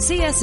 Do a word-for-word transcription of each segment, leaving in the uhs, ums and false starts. C S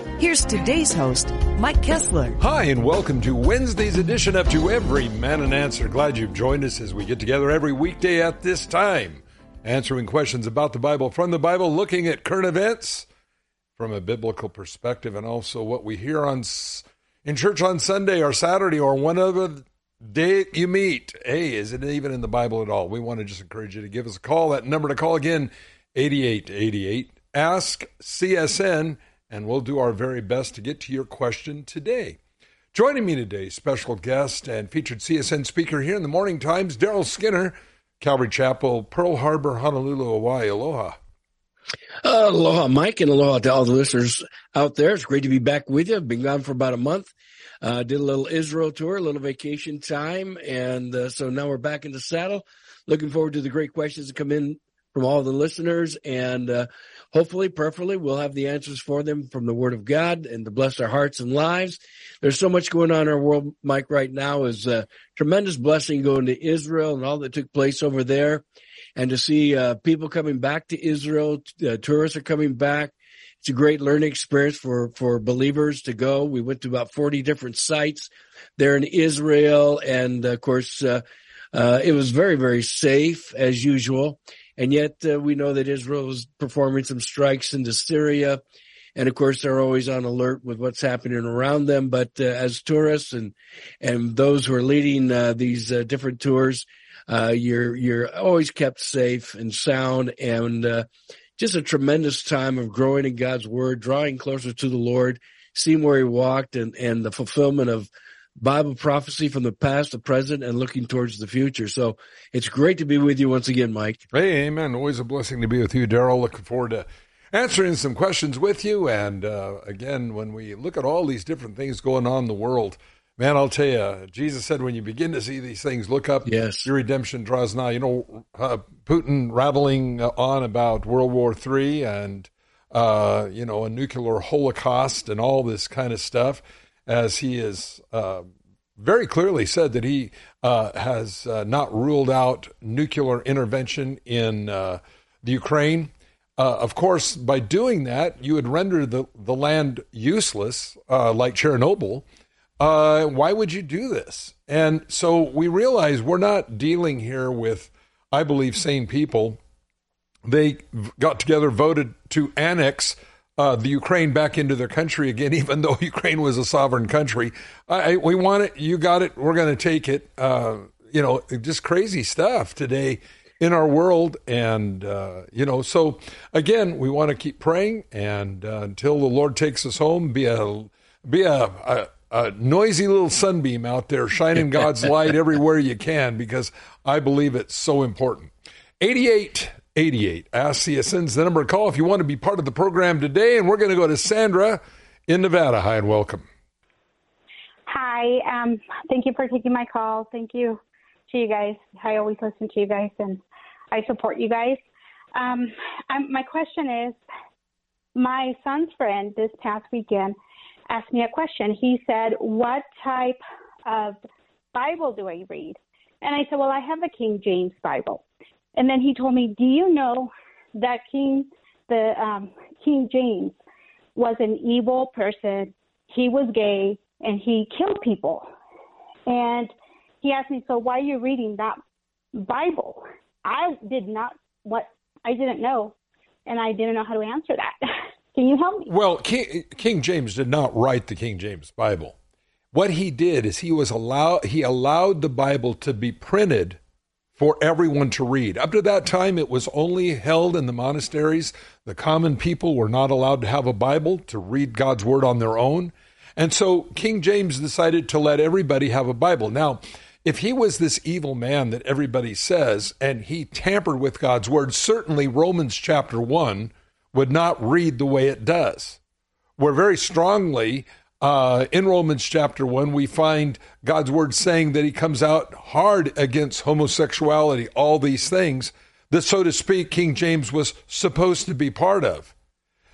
Here's today's host, Mike Kessler. Hi, and welcome to Wednesday's edition of To Every Man an Answer. Glad you've joined us as we get together every weekday at this time, answering questions about the Bible, from the Bible, looking at current events from a biblical perspective, and also what we hear on in church on Sunday or Saturday or one other day you meet. Hey, is it even in the Bible at all? We want to just encourage you to give us a call. That number to call again, eight eight eight eight, ask C S N. And we'll do our very best to get to your question today. Joining me today, special guest and featured C S N speaker here in the Morning Times, Daryl Skinner, Calvary Chapel, Pearl Harbor, Honolulu, Hawaii. Aloha. Uh, aloha, Mike, and aloha to all the listeners out there. It's great to be back with you. I've been gone for about a month. Uh, did a little Israel tour, a little vacation time, and uh, so now we're back in the saddle. Looking forward to the great questions that come in from all the listeners, and uh, hopefully, preferably, we'll have the answers for them from the Word of God and to bless our hearts and lives. There's so much going on in our world, Mike, right now. Is a tremendous blessing going to Israel and all that took place over there, and to see uh, people coming back to Israel. Uh, tourists are coming back. It's a great learning experience for, for believers to go. We went to about forty different sites there in Israel, and, of course, uh, uh, it was very, very safe, as usual. And yet uh, we know that Israel is performing some strikes into Syria. And, of course, they're always on alert with what's happening around them. But uh, as tourists and and those who are leading uh, these uh, different tours, uh, you're you're always kept safe and sound, and uh, just a tremendous time of growing in God's Word, drawing closer to the Lord, seeing where he walked, and, and the fulfillment of Bible prophecy from the past, the present, and looking towards the future. So it's great to be with you once again, Mike. Hey, amen. Always a blessing to be with you, Daryl. Looking forward to answering some questions with you. And uh, again, when we look at all these different things going on in the world, man, I'll tell you, Jesus said, when you begin to see these things, look up. Yes. Your redemption draws nigh. You know, uh, Putin rattling on about World War Three and, uh, you know, a nuclear holocaust and all this kind of stuff, as he has uh, very clearly said that he uh, has uh, not ruled out nuclear intervention in uh, the Ukraine. Uh, of course, by doing that, you would render the, the land useless, uh, like Chernobyl. Uh, why would you do this? And so we realize we're not dealing here with, I believe, sane people. They got together, voted to annex Uh, the Ukraine back into their country again, even though Ukraine was a sovereign country. I, I, we want it. You got it. We're going to take it. Uh, you know, just crazy stuff today in our world. And, uh, you know, so again, we want to keep praying. And uh, until the Lord takes us home, be a be a, a, a noisy little sunbeam out there shining God's light everywhere you can, because I believe it's so important. eighty-eight eighty-eight Ask C S N's the number to call if you want to be part of the program today. And we're going to go to Sandra in Nevada. Hi, and welcome. Hi. Um, thank you for taking my call. Thank you to you guys. I always listen to you guys, and I support you guys. Um, I'm, my question is, my son's friend this past weekend asked me a question. He said, what type of Bible do I read? And I said, well, I have a King James Bible. And then he told me, do you know that King the um, King James was an evil person? He was gay, and he killed people. And he asked me, so why are you reading that Bible? I did not what I didn't know, and I didn't know how to answer that. Can you help me? Well, King, King James did not write the King James Bible. What he did is he was allowed he allowed the Bible to be printed for everyone to read. Up to that time, it was only held in the monasteries. The common people were not allowed to have a Bible to read God's word on their own. And so King James decided to let everybody have a Bible. Now, if he was this evil man that everybody says, and he tampered with God's word, certainly Romans chapter one would not read the way it does, where very strongly Uh, in Romans chapter one, we find God's word saying that he comes out hard against homosexuality, all these things that, so to speak, King James was supposed to be part of.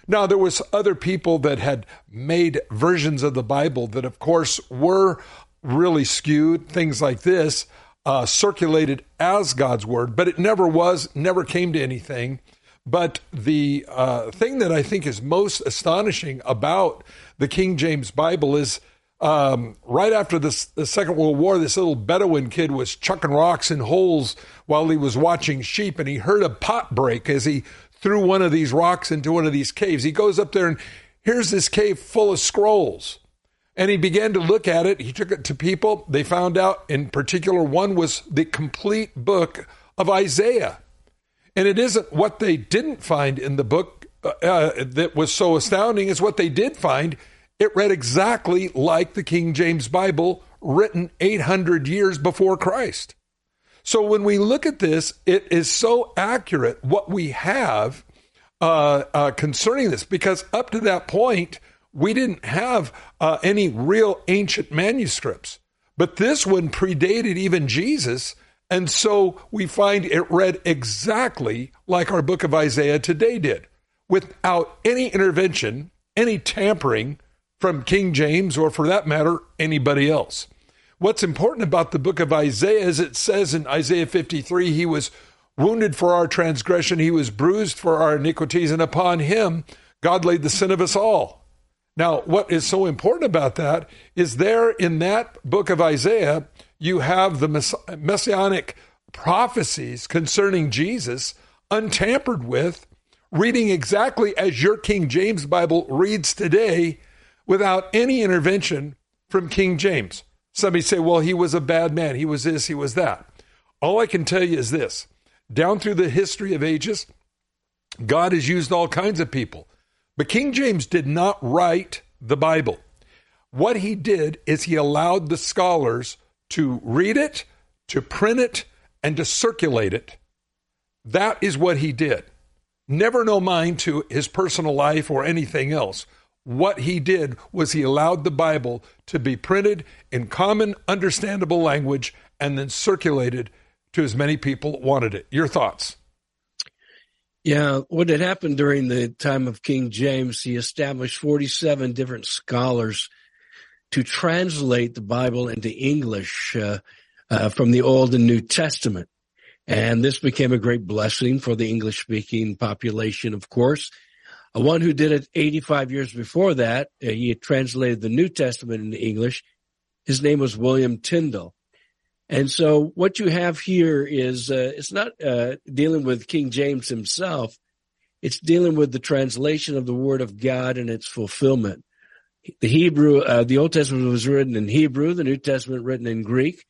Now, there was other people that had made versions of the Bible that, of course, were really skewed. Things like this uh, circulated as God's word, but it never was, never came to anything. But the uh, thing that I think is most astonishing about the King James Bible is um, right after this, the Second World War, this little Bedouin kid was chucking rocks in holes while he was watching sheep, and he heard a pot break as he threw one of these rocks into one of these caves. He goes up there and here's this cave full of scrolls. And he began to look at it. He took it to people. They found out in particular one was the complete book of Isaiah. And it isn't what they didn't find in the book uh, that was so astounding. It's what they did find. It read exactly like the King James Bible written eight hundred years before Christ. So when we look at this, it is so accurate what we have uh, uh, concerning this, because up to that point, we didn't have uh, any real ancient manuscripts. But this one predated even Jesus, and so we find it read exactly like our book of Isaiah today did, without any intervention, any tampering from King James or, for that matter, anybody else. What's important about the book of Isaiah is it says in Isaiah fifty-three, he was wounded for our transgression, he was bruised for our iniquities, and upon him God laid the sin of us all. Now, what is so important about that is there in that book of Isaiah, you have the mess- messianic prophecies concerning Jesus untampered with, reading exactly as your King James Bible reads today without any intervention from King James. Somebody say, well, he was a bad man. He was this, he was that. All I can tell you is this. Down through the history of ages, God has used all kinds of people. But King James did not write the Bible. What he did is he allowed the scholars to read it, to print it, and to circulate it. That is what he did. Never no mind to his personal life or anything else. What he did was he allowed the Bible to be printed in common, understandable language and then circulated to as many people that wanted it. Your thoughts? Yeah, what had happened during the time of King James, he established forty-seven different scholars to translate the Bible into English uh, uh, from the Old and New Testament. And this became a great blessing for the English-speaking population, of course. One who did it eighty-five years before that, uh, he had translated the New Testament into English. His name was William Tyndale. And so what you have here is uh, it's not uh, dealing with King James himself. It's dealing with the translation of the Word of God and its fulfillment. The Hebrew, uh, the Old Testament was written in Hebrew, the New Testament written in Greek.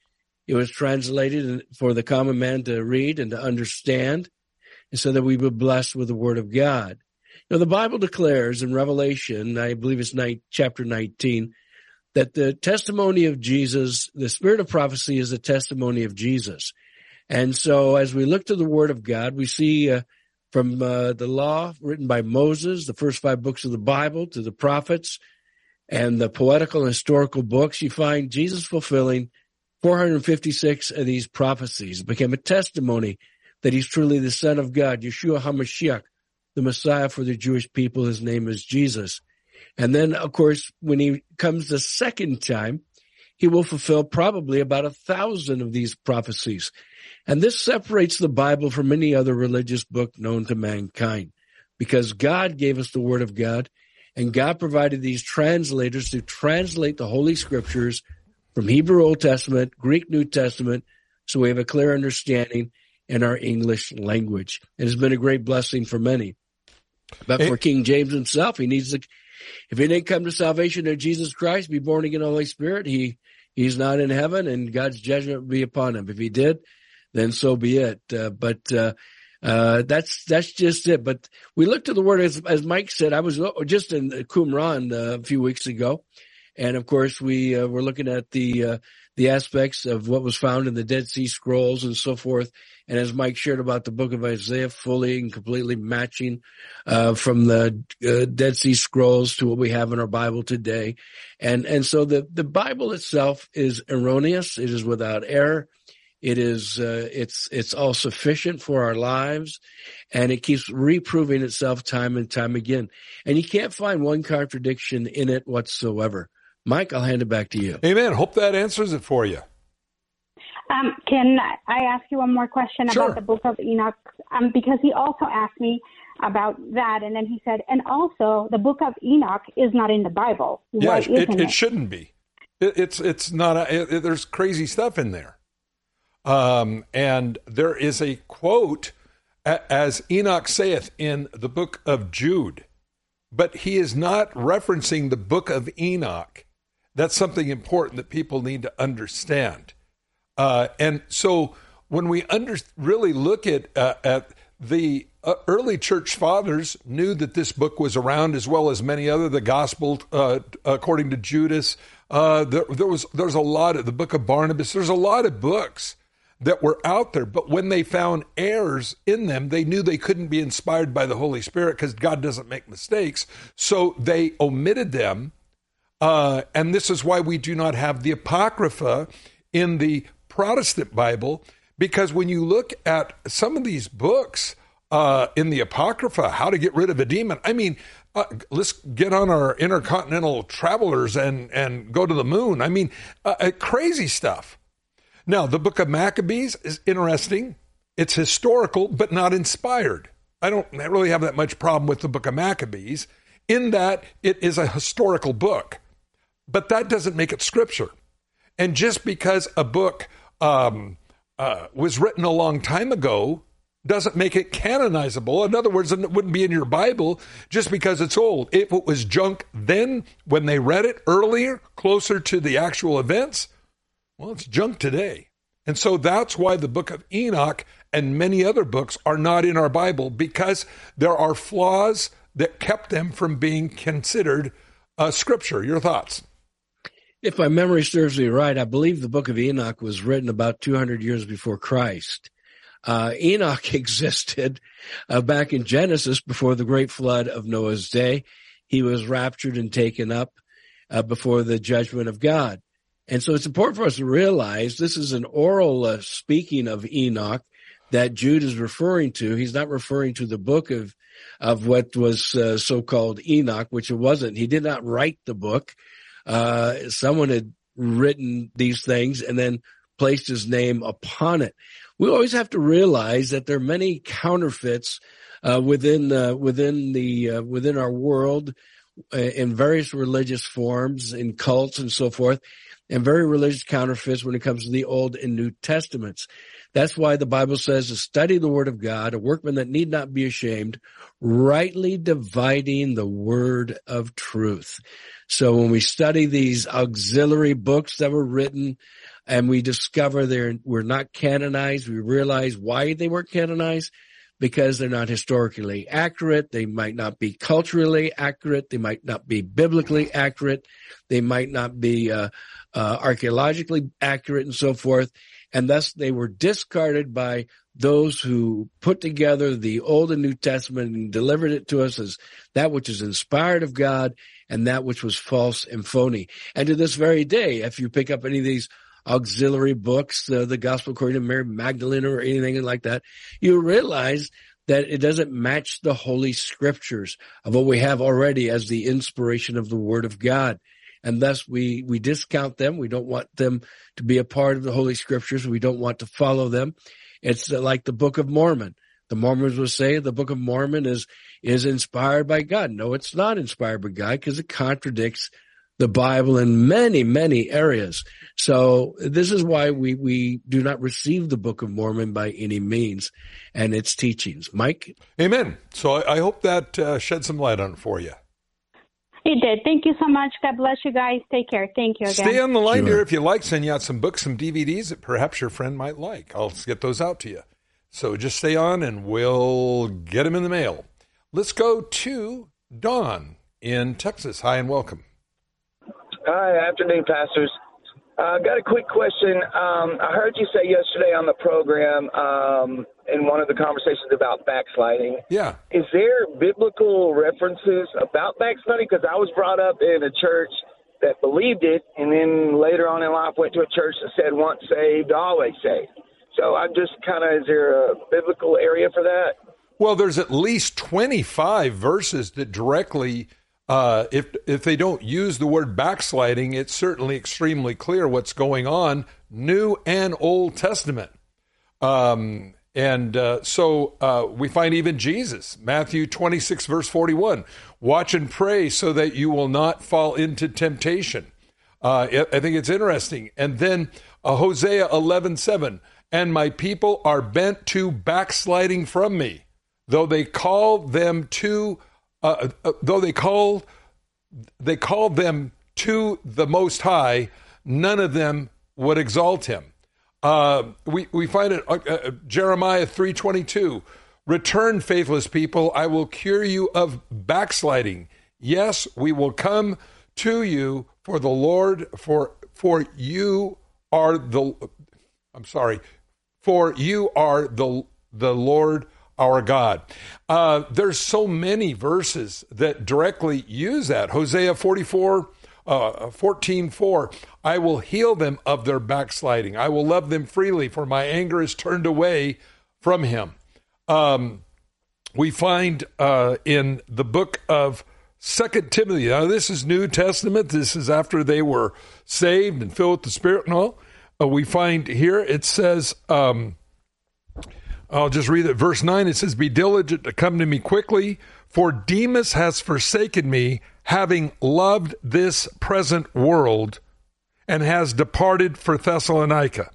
It was translated for the common man to read and to understand, and so that we were blessed with the Word of God. Now, the Bible declares in Revelation, I believe it's chapter nineteen, that the testimony of Jesus, the spirit of prophecy is the testimony of Jesus. And so as we look to the Word of God, we see uh, from uh, the law written by Moses, the first five books of the Bible, to the prophets, and the poetical and historical books, you find Jesus fulfilling four hundred fifty-six of these prophecies. It became a testimony that he's truly the Son of God, Yeshua HaMashiach, the Messiah for the Jewish people. His name is Jesus. And then, of course, when he comes the second time, he will fulfill probably about a thousand of these prophecies. And this separates the Bible from any other religious book known to mankind, because God gave us the Word of God, and God provided these translators to translate the Holy Scriptures from Hebrew Old Testament, Greek New Testament, so we have a clear understanding in our English language. It has been a great blessing for many. But for it, King James himself, he needs to, if he didn't come to salvation of Jesus Christ, be born again of the Holy Spirit, he, he's not in heaven, and God's judgment will be upon him. If he did, then so be it. Uh, but, uh, Uh, that's, that's just it. But we look to the Word, as, as Mike said, I was just in Qumran uh, a few weeks ago. And of course we uh, were looking at the, uh, the aspects of what was found in the Dead Sea Scrolls and so forth. And as Mike shared about the book of Isaiah, fully and completely matching uh from the uh, Dead Sea Scrolls to what we have in our Bible today. And and so the, the Bible itself is erroneous. It is without error. It is uh, it's it's all sufficient for our lives, and it keeps reproving itself time and time again. And you can't find one contradiction in it whatsoever. Mike, I'll hand it back to you. Amen. Hope that answers it for you. Um, can I ask you one more question sure. about the book of Enoch? Um, because he also asked me about that, and then he said, and also the book of Enoch is not in the Bible. Yeah, it, it, it shouldn't be. It, it's it's not. A, it, there's crazy stuff in there. Um, and there is a quote, as Enoch saith in the book of Jude, but he is not referencing the book of Enoch. That's something important that people need to understand. Uh, and so when we under, really look at, uh, at the uh, early church fathers knew that this book was around, as well as many other, the gospel, uh, according to Judas, uh, there, there was, there's a lot of the book of Barnabas. There's a lot of books that were out there, but when they found errors in them, they knew they couldn't be inspired by the Holy Spirit because God doesn't make mistakes. So they omitted them. Uh, and this is why we do not have the Apocrypha in the Protestant Bible, because when you look at some of these books uh, in the Apocrypha, how to get rid of a demon, I mean, Uh, let's get on our intercontinental travelers and, and go to the moon. I mean, uh, uh, crazy stuff. Now, the book of Maccabees is interesting. It's historical, but not inspired. I don't really have that much problem with the book of Maccabees in that it is a historical book, but that doesn't make it scripture. And just because a book um, uh, was written a long time ago doesn't make it canonizable. In other words, it wouldn't be in your Bible just because it's old. If it was junk then, when they read it earlier, closer to the actual events, well, it's junk today. And so that's why the book of Enoch and many other books are not in our Bible, because there are flaws that kept them from being considered uh, scripture. Your thoughts? If my memory serves me right, I believe the book of Enoch was written about two hundred years before Christ. Uh, Enoch existed uh, back in Genesis before the great flood of Noah's day. He was raptured and taken up uh, before the judgment of God. And so it's important for us to realize this is an oral uh, speaking of Enoch that Jude is referring to. He's not referring to the book of, of what was uh, so-called Enoch, which it wasn't. He did not write the book. Uh, someone had written these things and then placed his name upon it. We always have to realize that there are many counterfeits uh, within uh, within the uh, within our world uh, in various religious forms, in cults and so forth, and very religious counterfeits when it comes to the Old and New Testaments. That's why the Bible says to study the Word of God, a workman that need not be ashamed, rightly dividing the Word of truth. So when we study these auxiliary books that were written, and we discover they were not canonized, we realize why they weren't canonized, because they're not historically accurate. They might not be culturally accurate. They might not be biblically accurate. They might not be uh, uh, archaeologically accurate and so forth. And thus they were discarded by those who put together the Old and New Testament and delivered it to us as that which is inspired of God and that which was false and phony. And to this very day, if you pick up any of these auxiliary books, uh, the Gospel according to Mary Magdalene or anything like that, you realize that it doesn't match the Holy Scriptures of what we have already as the inspiration of the Word of God. And thus we, we discount them. We don't want them to be a part of the Holy Scriptures. We don't want to follow them. It's like the Book of Mormon. The Mormons will say the Book of Mormon is, is inspired by God. No, it's not inspired by God, because it contradicts the Bible in many, many areas. So this is why we, we do not receive the Book of Mormon by any means and its teachings. Mike? Amen. So I, I hope that uh, shed some light on it for you. It did. Thank you so much. God bless you guys. Take care. Thank you again. Stay on the line sure. here. If you like, send you out some books, some D V Ds that perhaps your friend might like. I'll get those out to you. So just stay on and we'll get them in the mail. Let's go to Don in Texas. Hi and welcome. Hi, afternoon, pastors. I've uh, got a quick question. Um, I heard you say yesterday on the program um, in one of the conversations about backsliding. Yeah. Is there biblical references about backsliding? Because I was brought up in a church that believed it, and then later on in life went to a church that said once saved, always saved. So I'm just kind of, is there a biblical area for that? Well, there's at least twenty-five verses that directly... Uh, if if they don't use the word backsliding, it's certainly extremely clear what's going on, New and Old Testament. Um, and uh, so uh, we find even Jesus, Matthew twenty-six, verse forty-one, watch and pray so that you will not fall into temptation. Uh, I think it's interesting. And then uh, Hosea eleven seven, and my people are bent to backsliding from me, though they call them to Uh, though they called, they called them to the Most High, none of them would exalt him. Uh, we we find it uh, uh, Jeremiah three twenty-two. Return, faithless people, I will cure you of backsliding. Yes, we will come to you, for the Lord, for for you are the. I'm sorry, for you are the the Lord. Our God. Uh, there's so many verses that directly use that. Hosea forty-four, uh, fourteen four, I will heal them of their backsliding. I will love them freely, for my anger is turned away from him. Um, we find uh, in the book of Second Timothy, now this is New Testament, this is after they were saved and filled with the Spirit and all. Uh, we find here, it says... Um, I'll just read it. Verse nine, it says, be diligent to come to me quickly, for Demas has forsaken me, having loved this present world, and has departed for Thessalonica.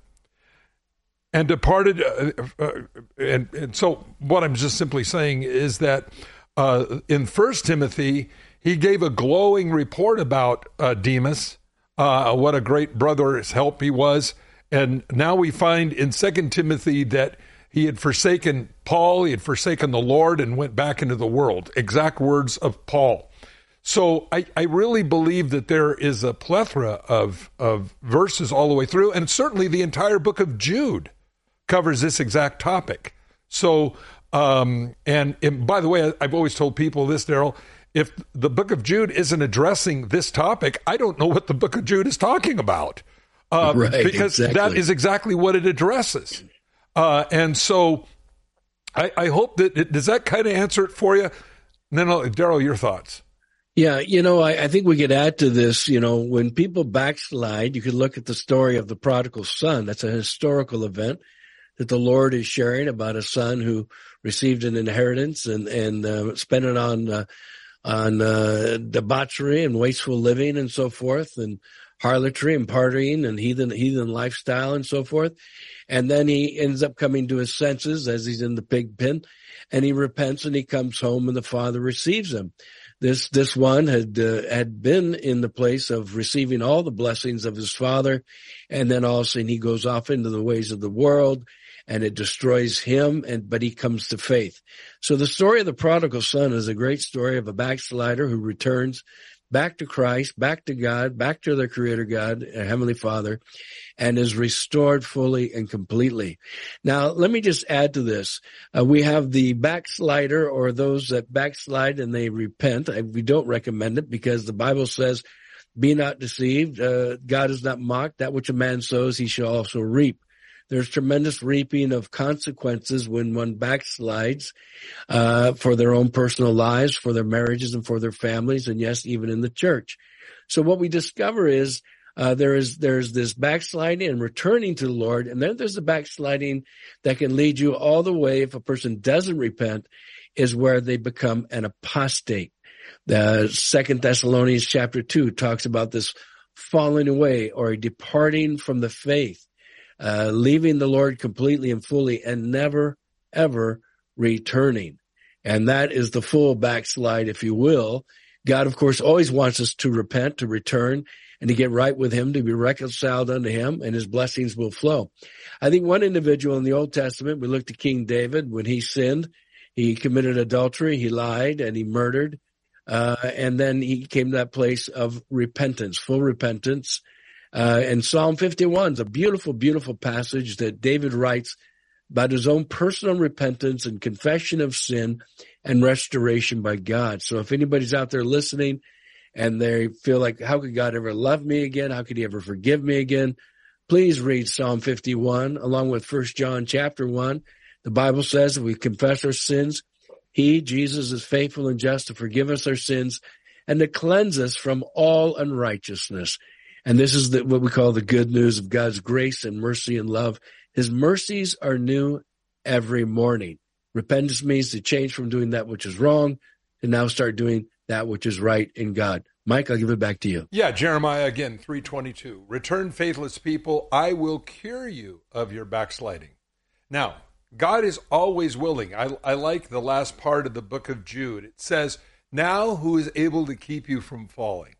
And departed, uh, uh, and, and so what I'm just simply saying is that uh, in First Timothy, he gave a glowing report about uh, Demas, uh, what a great brother's help he was. And now we find in Second Timothy that he had forsaken Paul, he had forsaken the Lord, and went back into the world. Exact words of Paul. So I, I really believe that there is a plethora of, of verses all the way through, and certainly the entire book of Jude covers this exact topic. So, um, and, and by the way, I've always told people this, Daryl, if the book of Jude isn't addressing this topic, I don't know what the book of Jude is talking about, uh, right, because exactly. That is exactly what it addresses. Uh, and so I, I hope that it, does that kind of answer it for you? And then, Daryl, your thoughts. Yeah, you know, I, I think we could add to this, you know, when people backslide, you could look at the story of the prodigal son. That's a historical event that the Lord is sharing about a son who received an inheritance and, and uh, spent it on uh, on uh, debauchery and wasteful living and so forth, and harlotry and partying and heathen heathen lifestyle and so forth. And then he ends up coming to his senses as he's in the pig pen, and he repents and he comes home and the father receives him. This this one had uh, had been in the place of receiving all the blessings of his father, and then all of a sudden he goes off into the ways of the world, and it destroys him, and but he comes to faith. So the story of the prodigal son is a great story of a backslider who returns back to Christ, back to God, back to their Creator God, Heavenly Father, and is restored fully and completely. Now, let me just add to this. Uh, we have the backslider, or those that backslide and they repent. I, we don't recommend it, because the Bible says, be not deceived. Uh, God is not mocked. That which a man sows, he shall also reap. There's tremendous reaping of consequences when one backslides, uh, for their own personal lives, for their marriages, and for their families, and yes, even in the church. So what we discover is uh, there is there's this backsliding and returning to the Lord, and then there's the backsliding that can lead you all the way, if a person doesn't repent, is where they become an apostate. The Second Thessalonians chapter two talks about this falling away or departing from the faith. Uh, leaving the Lord completely and fully and never, ever returning. And that is the full backslide, if you will. God, of course, always wants us to repent, to return, and to get right with him, to be reconciled unto him, and his blessings will flow. I think one individual in the Old Testament, we looked at King David, when he sinned, he committed adultery, he lied, and he murdered. Uh, and then he came to that place of repentance, full repentance. Uh, and Psalm fifty-one is a beautiful, beautiful passage that David writes about his own personal repentance and confession of sin and restoration by God. So if anybody's out there listening and they feel like, how could God ever love me again? How could he ever forgive me again? Please read Psalm fifty-one along with First John chapter one. The Bible says if we confess our sins, he, Jesus, is faithful and just to forgive us our sins and to cleanse us from all unrighteousness. And this is the, what we call the good news of God's grace and mercy and love. His mercies are new every morning. Repentance means to change from doing that which is wrong to now start doing that which is right in God. Mike, I'll give it back to you. Yeah, Jeremiah again, three twenty-two. Return, faithless people, I will cure you of your backsliding. Now, God is always willing. I, I like the last part of the book of Jude. It says, now who is able to keep you from falling?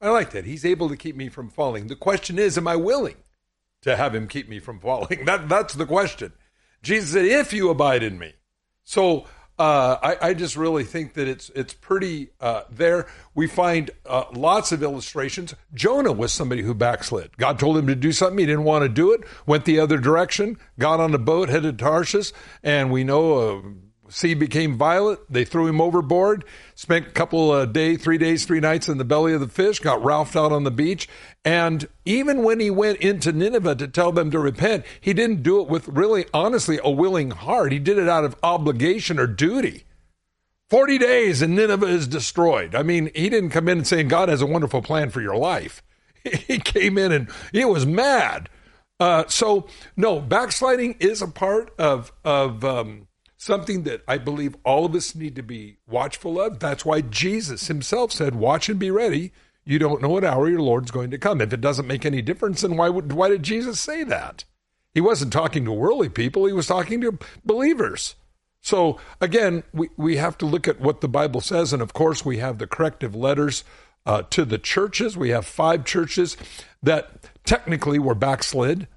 I like that. He's able to keep me from falling. The question is, am I willing to have him keep me from falling? That, that's the question. Jesus said, if you abide in me. So uh, I, I just really think that it's it's pretty uh, there. We find uh, lots of illustrations. Jonah was somebody who backslid. God told him to do something. He didn't want to do it. Went the other direction. Got on a boat, headed to Tarshish. And we know... Uh, sea became violent. They threw him overboard, spent a couple of days, three days, three nights in the belly of the fish, got ralphed out on the beach. And even when he went into Nineveh to tell them to repent, he didn't do it with really, honestly, a willing heart. He did it out of obligation or duty. Forty days and Nineveh is destroyed. I mean, he didn't come in and saying, God has a wonderful plan for your life. He came in and he was mad. Uh, so, no, backsliding is a part of... of um, something that I believe all of us need to be watchful of. That's why Jesus himself said, watch and be ready. You don't know what hour your Lord's going to come. If it doesn't make any difference, then why would, why did Jesus say that? He wasn't talking to worldly people. He was talking to believers. So again, we, we have to look at what the Bible says. And of course, we have the corrective letters uh, to the churches. We have five churches that technically were backslid.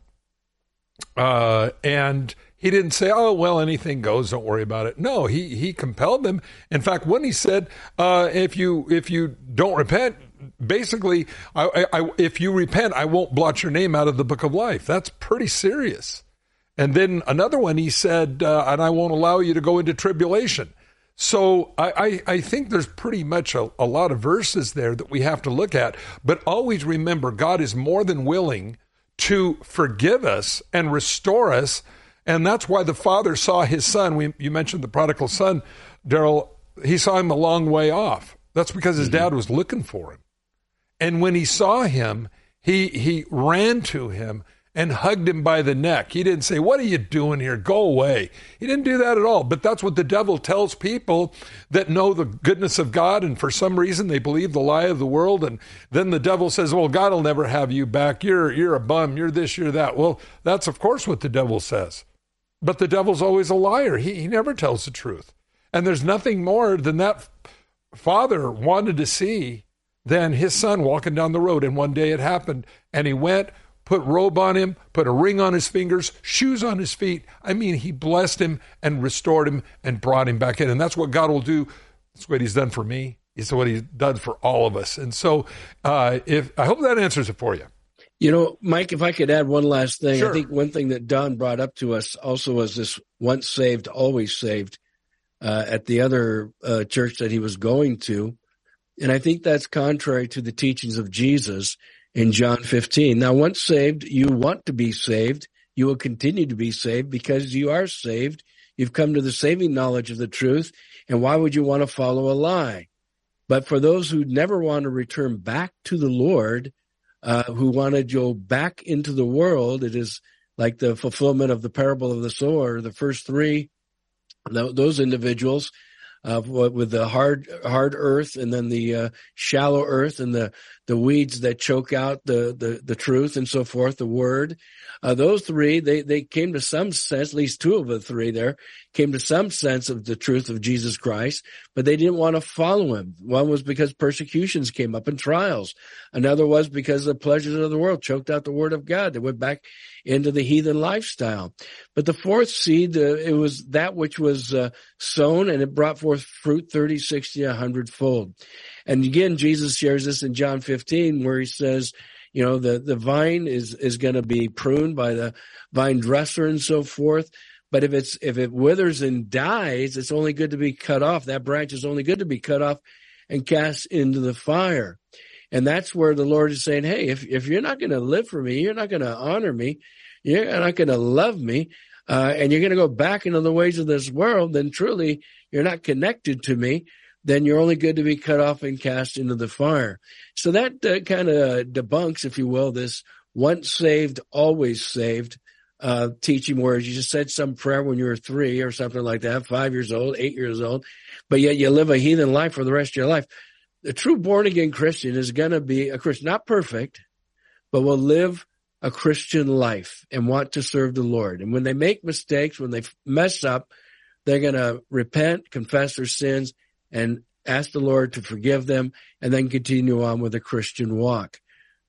Uh, and... He didn't say, oh, well, anything goes, don't worry about it. No, he he compelled them. In fact, when he said, uh, if you if you don't repent, basically, I, I, if you repent, I won't blot your name out of the book of life. That's pretty serious. And then another one, he said, uh, and I won't allow you to go into tribulation. So I, I, I think there's pretty much a, a lot of verses there that we have to look at. But always remember, God is more than willing to forgive us and restore us. And that's why the father saw his son. We, you mentioned the prodigal son, Daryl. He saw him a long way off. That's because his mm-hmm. dad was looking for him. And when he saw him, he he ran to him and hugged him by the neck. He didn't say, what are you doing here? Go away. He didn't do that at all. But that's what the devil tells people that know the goodness of God. And for some reason, they believe the lie of the world. And then the devil says, well, God will never have you back. You're, you're a bum. You're this, you're that. Well, that's, of course, what the devil says. But the devil's always a liar. He he never tells the truth. And there's nothing more than that father wanted to see than his son walking down the road. And one day it happened. And he went, put robe on him, put a ring on his fingers, shoes on his feet. I mean, he blessed him and restored him and brought him back in. And that's what God will do. That's what he's done for me. It's what he's done for all of us. And so uh, if I hope that answers it for you. You know, Mike, if I could add one last thing, sure. I think one thing that Don brought up to us also was this once saved, always saved uh, at the other uh, church that he was going to. And I think that's contrary to the teachings of Jesus in John fifteen. Now, once saved, you want to be saved. You will continue to be saved because you are saved. You've come to the saving knowledge of the truth. And why would you want to follow a lie? But for those who never want to return back to the Lord, Uh, who want to go back into the world, it is like the fulfillment of the parable of the sower, the first three, th- those individuals uh, with the hard hard earth and then the uh, shallow earth and the, the weeds that choke out the, the, the truth and so forth, the word. Uh, those three, they, they came to some sense, at least two of the three there, came to some sense of the truth of Jesus Christ, but they didn't want to follow him. One was because persecutions came up and trials. Another was because the pleasures of the world choked out the word of God. They went back into the heathen lifestyle. But the fourth seed, uh, it was that which was uh, sown, and it brought forth fruit thirty, sixty, a hundredfold. And again, Jesus shares this in John fifteen, where he says, You know, the, the vine is, is going to be pruned by the vine dresser and so forth. But if it's, if it withers and dies, it's only good to be cut off. That branch is only good to be cut off and cast into the fire. And that's where the Lord is saying, hey, if, if you're not going to live for me, you're not going to honor me, you're not going to love me, uh, and you're going to go back into the ways of this world, then truly you're not connected to me. Then you're only good to be cut off and cast into the fire. So that uh, kind of debunks, if you will, this once saved, always saved uh teaching, whereas you just said some prayer when you were three or something like that, five years old, eight years old, but yet you live a heathen life for the rest of your life. The true born-again Christian is going to be a Christian, not perfect, but will live a Christian life and want to serve the Lord. And when they make mistakes, when they mess up, they're going to repent, confess their sins, and ask the Lord to forgive them, and then continue on with a Christian walk.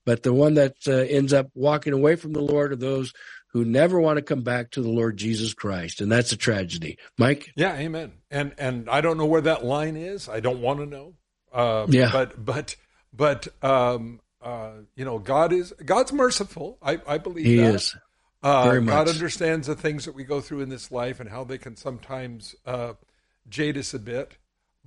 But the one that uh, ends up walking away from the Lord are those who never want to come back to the Lord Jesus Christ, and that's a tragedy. Mike? Yeah, amen. And and I don't know where that line is. I don't want to know. Uh, yeah. But but but um, uh, you know, God is God's merciful. I, I believe He that. is. Uh, Very much. God understands the things that we go through in this life and how they can sometimes uh, jade us a bit.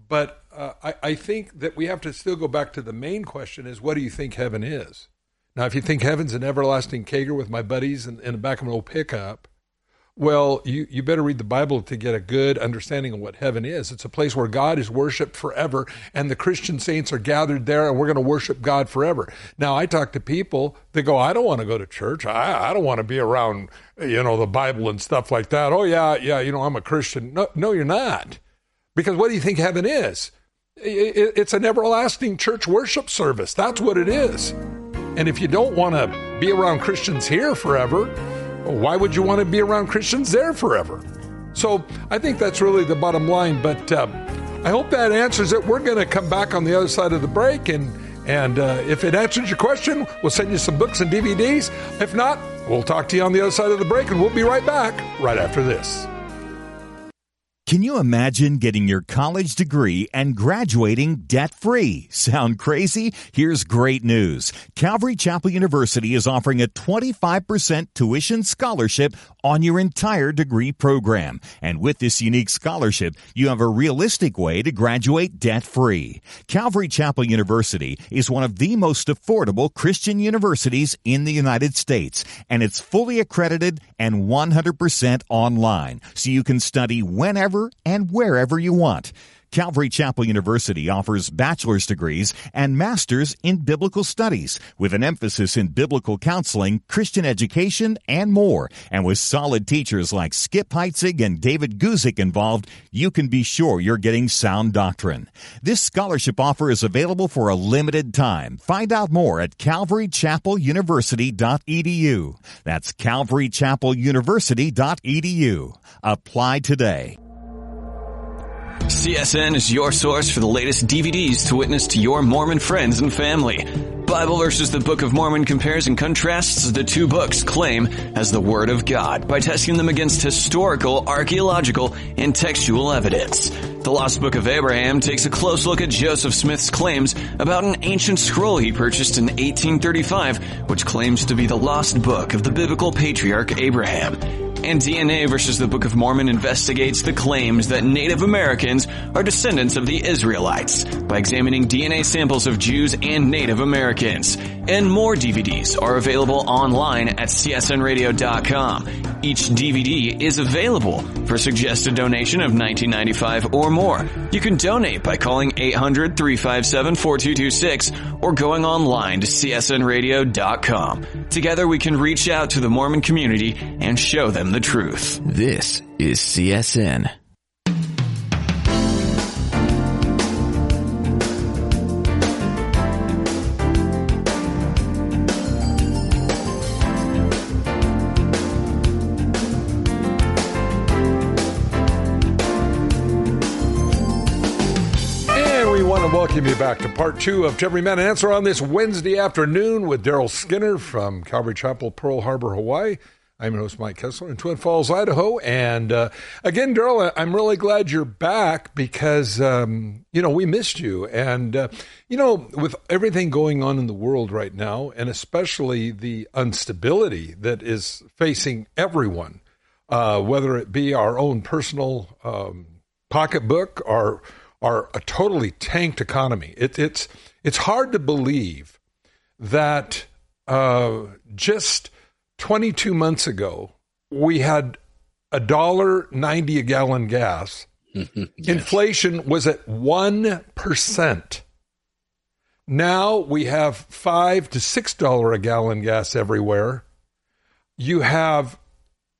But uh, I, I think that we have to still go back to the main question is, what do you think heaven is? Now, if you think heaven's an everlasting kegger with my buddies in, in the back of an old pickup, well, you, you better read the Bible to get a good understanding of what heaven is. It's a place where God is worshiped forever, and the Christian saints are gathered there, and we're going to worship God forever. Now, I talk to people that go, I don't want to go to church. I, I don't want to be around, you know, the Bible and stuff like that. Oh, yeah, yeah, you know, I'm a Christian. No, no, you're not. Because what do you think heaven is? It's an everlasting church worship service. That's what it is. And if you don't want to be around Christians here forever, why would you want to be around Christians there forever? So I think that's really the bottom line. But uh, I hope that answers it. We're going to come back on the other side of the break. And, and uh, if it answers your question, we'll send you some books and D V Ds. If not, we'll talk to you on the other side of the break. And we'll be right back right after this. Can you imagine getting your college degree and graduating debt-free? Sound crazy? Here's great news. Calvary Chapel University is offering a twenty-five percent tuition scholarship on your entire degree program. And with this unique scholarship, you have a realistic way to graduate debt-free. Calvary Chapel University is one of the most affordable Christian universities in the United States, and it's fully accredited and one hundred percent online, so you can study whenever and wherever you want. Calvary Chapel University offers bachelor's degrees and master's in biblical studies with an emphasis in biblical counseling, Christian education, and more. And with solid teachers like Skip Heitzig and David Guzik involved, you can be sure you're getting sound doctrine. This scholarship offer is available for a limited time. Find out more at calvary chapel university dot e d u. That's calvary chapel university dot e d u. Apply today. C S N is your source for the latest D V Ds to witness to your Mormon friends and family. Bible versus the Book of Mormon compares and contrasts the two books' claim as the Word of God by testing them against historical, archaeological, and textual evidence. The Lost Book of Abraham takes a close look at Joseph Smith's claims about an ancient scroll he purchased in eighteen thirty-five, which claims to be the lost book of the biblical patriarch Abraham. And D N A versus the Book of Mormon investigates the claims that Native Americans are descendants of the Israelites by examining D N A samples of Jews and Native Americans. And more D V Ds are available online at c s n radio dot com. Each D V D is available for a suggested donation of nineteen ninety-five dollars or more. You can donate by calling eight hundred, three five seven, four two two six or going online to c s n radio dot com. Together we can reach out to the Mormon community and show them the truth. This is C S N. Welcome you back to part two of To Every Man an Answer on this Wednesday afternoon with Daryl Skinner from Calvary Chapel, Pearl Harbor, Hawaii. I'm your host, Mike Kessler, in Twin Falls, Idaho. And uh, again, Daryl, I'm really glad you're back because, um, you know, we missed you. And, uh, you know, with everything going on in the world right now, and especially the instability that is facing everyone, uh, whether it be our own personal um, pocketbook or, or a totally tanked economy, it, it's, it's hard to believe that uh, just... twenty-two months ago, we had a dollar ninety a gallon gas. Yes. Inflation was at one percent. Now we have five to six dollars a gallon gas everywhere. You have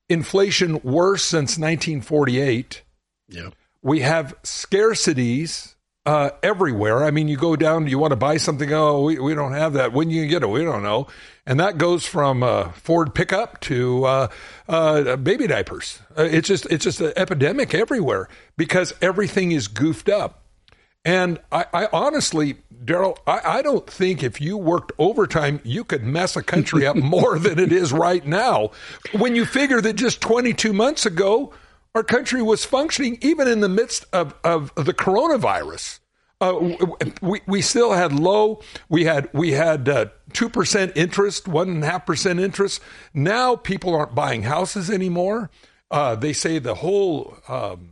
inflation worse since nineteen forty-eight. Yep. We have scarcities uh, everywhere. I mean, you go down, you want to buy something, oh, we, we don't have that. When you get it, we don't know. And that goes from uh, Ford pickup to uh, uh, baby diapers. Uh, it's just it's just an epidemic everywhere because everything is goofed up. And I, I honestly, Daryl, I, I don't think if you worked overtime, you could mess a country up more than it is right now. When you figure that just twenty-two months ago, our country was functioning even in the midst of, of the coronavirus. Uh, we we still had low. We had we had uh, two percent interest, one and a half percent interest. Now people aren't buying houses anymore. Uh, they say the whole um,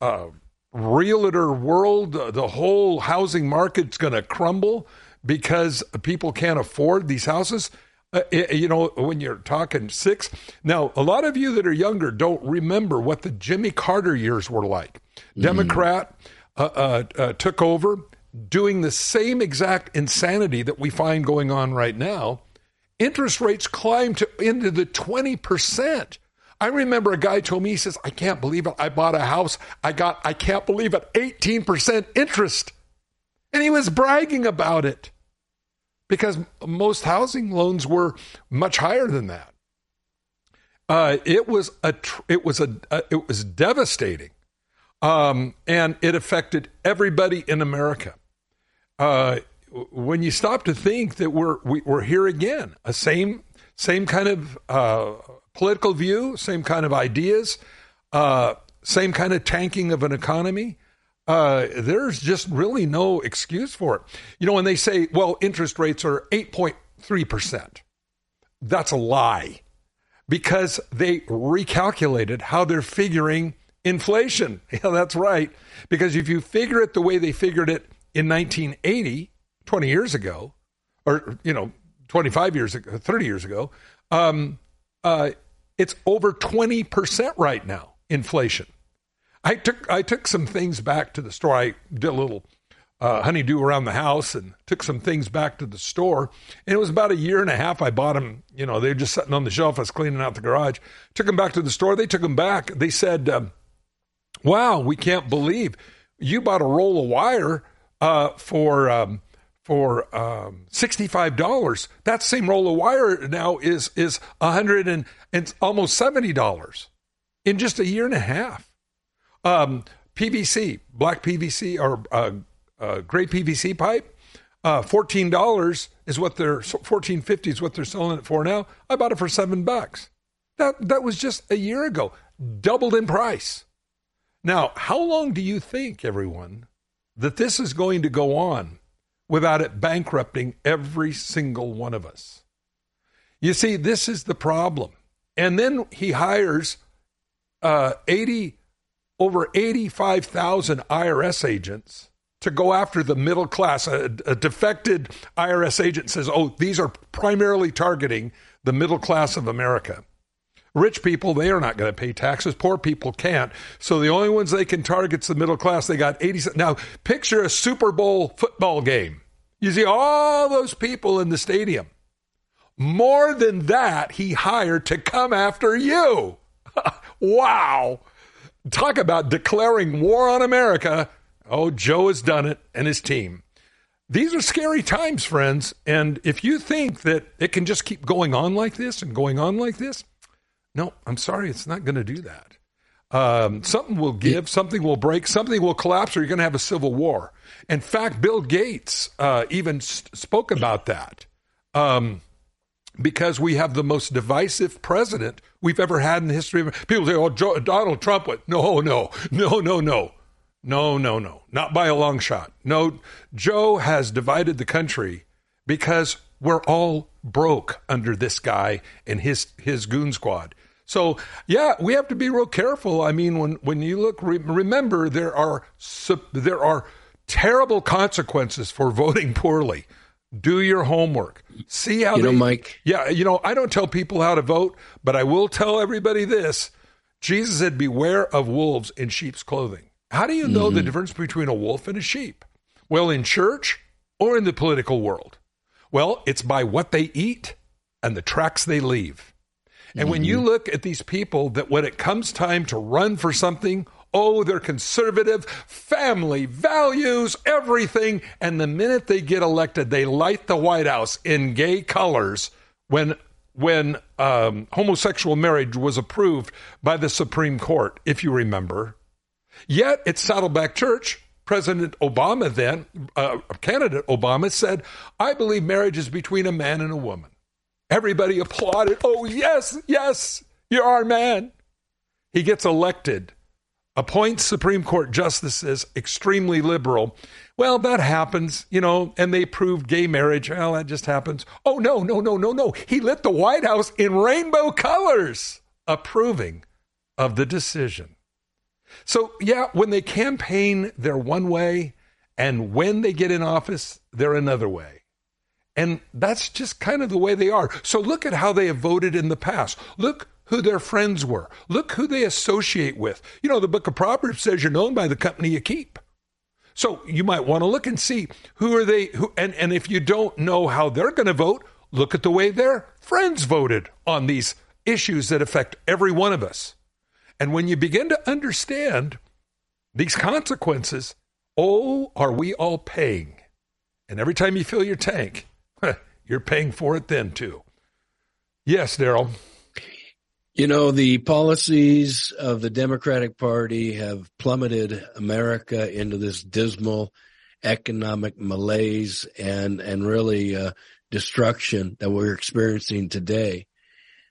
uh, realtor world, uh, the whole housing market's going to crumble because people can't afford these houses. Uh, it, you know, when you're talking six now, a lot of you that are younger don't remember what the Jimmy Carter years were like. Mm. Democrat. Uh, uh, uh, took over, doing the same exact insanity that we find going on right now. Interest rates climbed to, into the twenty percent. I remember a guy told me, he says, I can't believe it. I bought a house. I got, I can't believe it, eighteen percent interest. And he was bragging about it because most housing loans were much higher than that. Uh, it was a, it was a, uh, it was devastating. Um, and it affected everybody in America. Uh, when you stop to think that we're we, we're here again, a same same kind of uh, political view, same kind of ideas, uh, same kind of tanking of an economy. Uh, there's just really no excuse for it. You know, when they say, well, interest rates are eight point three percent, that's a lie because they recalculated how they're figuring inflation. Yeah, that's right. Because if you figure it the way they figured it in nineteen eighty, twenty years ago, or, you know, twenty-five years ago, thirty years ago, um, uh, it's over twenty percent right now, inflation. I took I took some things back to the store. I did a little uh, honeydew around the house and took some things back to the store. And it was about a year and a half I bought them. You know, they were just sitting on the shelf. I was cleaning out the garage. Took them back to the store. They took them back. They said... Um, wow, we can't believe you bought a roll of wire uh, for um, for um, sixty-five dollars. That same roll of wire now is is a hundred and almost seventy dollars in just a year and a half. Um, P V C, black P V C or uh, uh, gray P V C pipe, uh, fourteen dollars is what they're fourteen fifty is what they're selling it for now. I bought it for seven bucks. That that was just a year ago, doubled in price. Now, how long do you think, everyone, that this is going to go on without it bankrupting every single one of us? You see, this is the problem. And then he hires uh, eighty, over eighty-five thousand I R S agents to go after the middle class. A, a defected I R S agent says, oh, these are primarily targeting the middle class of America. Rich people, they are not going to pay taxes. Poor people can't. So the only ones they can target is the middle class. They got eighty. Now, picture a Super Bowl football game. You see all those people in the stadium. More than that, he hired to come after you. Wow. Talk about declaring war on America. Oh, Joe has done it and his team. These are scary times, friends. And if you think that it can just keep going on like this and going on like this, no, I'm sorry, it's not going to do that. Um, something will give, something will break, something will collapse, or you're going to have a civil war. In fact, Bill Gates uh, even st- spoke about that. Um, because we have the most divisive president we've ever had in the history of people say, oh, Joe, Donald Trump would. No, no, no, no, no, no, no, no, not by a long shot. No, Joe has divided the country because we're all broke under this guy and his his goon squad. So, yeah, we have to be real careful. I mean, when, when you look, re- remember, there are there are terrible consequences for voting poorly. Do your homework. See how you they, know, Mike. Yeah, you know, I don't tell people how to vote, but I will tell everybody this. Jesus said, beware of wolves in sheep's clothing. How do you know mm-hmm. the difference between a wolf and a sheep? Well, in church or in the political world? Well, it's by what they eat and the tracks they leave. And mm-hmm. when you look at these people that when it comes time to run for something, oh, they're conservative, family, values, everything. And the minute they get elected, they light the White House in gay colors when when um, homosexual marriage was approved by the Supreme Court, if you remember. Yet at Saddleback Church, President Obama then, uh, candidate Obama said, I believe marriage is between a man and a woman. Everybody applauded. Oh, yes, yes, you're our man. He gets elected. Appoints Supreme Court justices, extremely liberal. Well, that happens, you know, and they approved gay marriage. Well, that just happens. Oh, no, no, no, no, no. He lit the White House in rainbow colors, approving of the decision. So, yeah, when they campaign, they're one way, and when they get in office, they're another way. And that's just kind of the way they are. So look at how they have voted in the past. Look who their friends were. Look who they associate with. You know, the book of Proverbs says you're known by the company you keep. So you might want to look and see who are they, who, and, and if you don't know how they're going to vote, look at the way their friends voted on these issues that affect every one of us. And when you begin to understand these consequences, oh, are we all paying? And every time you fill your tank, you're paying for it then too. Yes, Daryl. You know, the policies of the Democratic Party have plummeted America into this dismal economic malaise and, and really uh, destruction that we're experiencing today.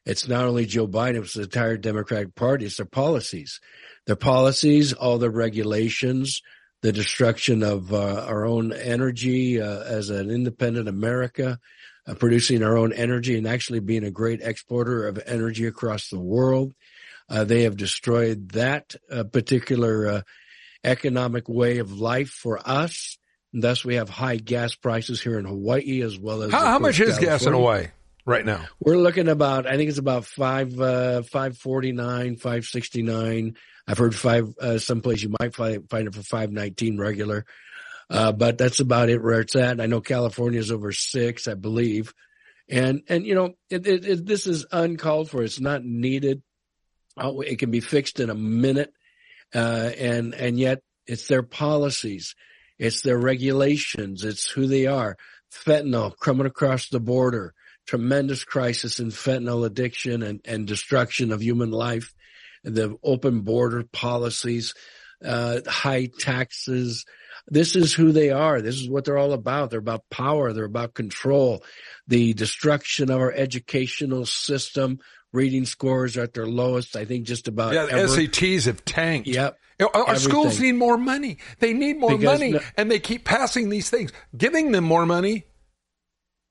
It's not only Joe Biden, it's the entire Democratic Party. It's their policies. Their policies, all their regulations, the destruction of uh, our own energy uh, as an independent America, Uh, producing our own energy and actually being a great exporter of energy across the world. Uh, they have destroyed that uh, particular uh, economic way of life for us. And thus, we have high gas prices here in Hawaii as well as how, how much is gas in Hawaii right now? We're looking about, I think it's about five uh, five forty nine, five sixty nine. I've heard five. Uh, someplace you might find, find it for five nineteen regular. Uh, but that's about it where it's at. I know California is over six, I believe. And, and you know, it, it, it, this is uncalled for. It's not needed. It can be fixed in a minute. Uh, and, and yet it's their policies. It's their regulations. It's who they are. Fentanyl coming across the border, tremendous crisis in fentanyl addiction and, and destruction of human life, the open border policies, uh, high taxes. This is who they are. This is what they're all about. They're about power. They're about control. The destruction of our educational system. Reading scores are at their lowest, I think, just about yeah, the ever. S A Ts have tanked. Yep. Our everything. Schools need more money. They need more because money, no, and they keep passing these things, giving them more money,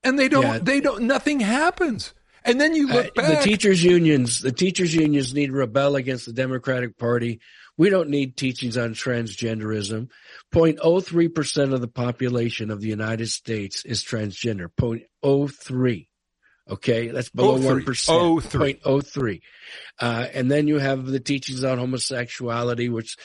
and they don't. Yeah. They don't. Nothing happens. And then you look uh, back. The teachers' unions. The teachers' unions need to rebel against the Democratic Party. We don't need teachings on transgenderism. zero point zero three percent of the population of the United States is transgender. zero point zero three. Okay, that's below one percent. zero point zero three. Uh, and then you have the teachings on homosexuality, which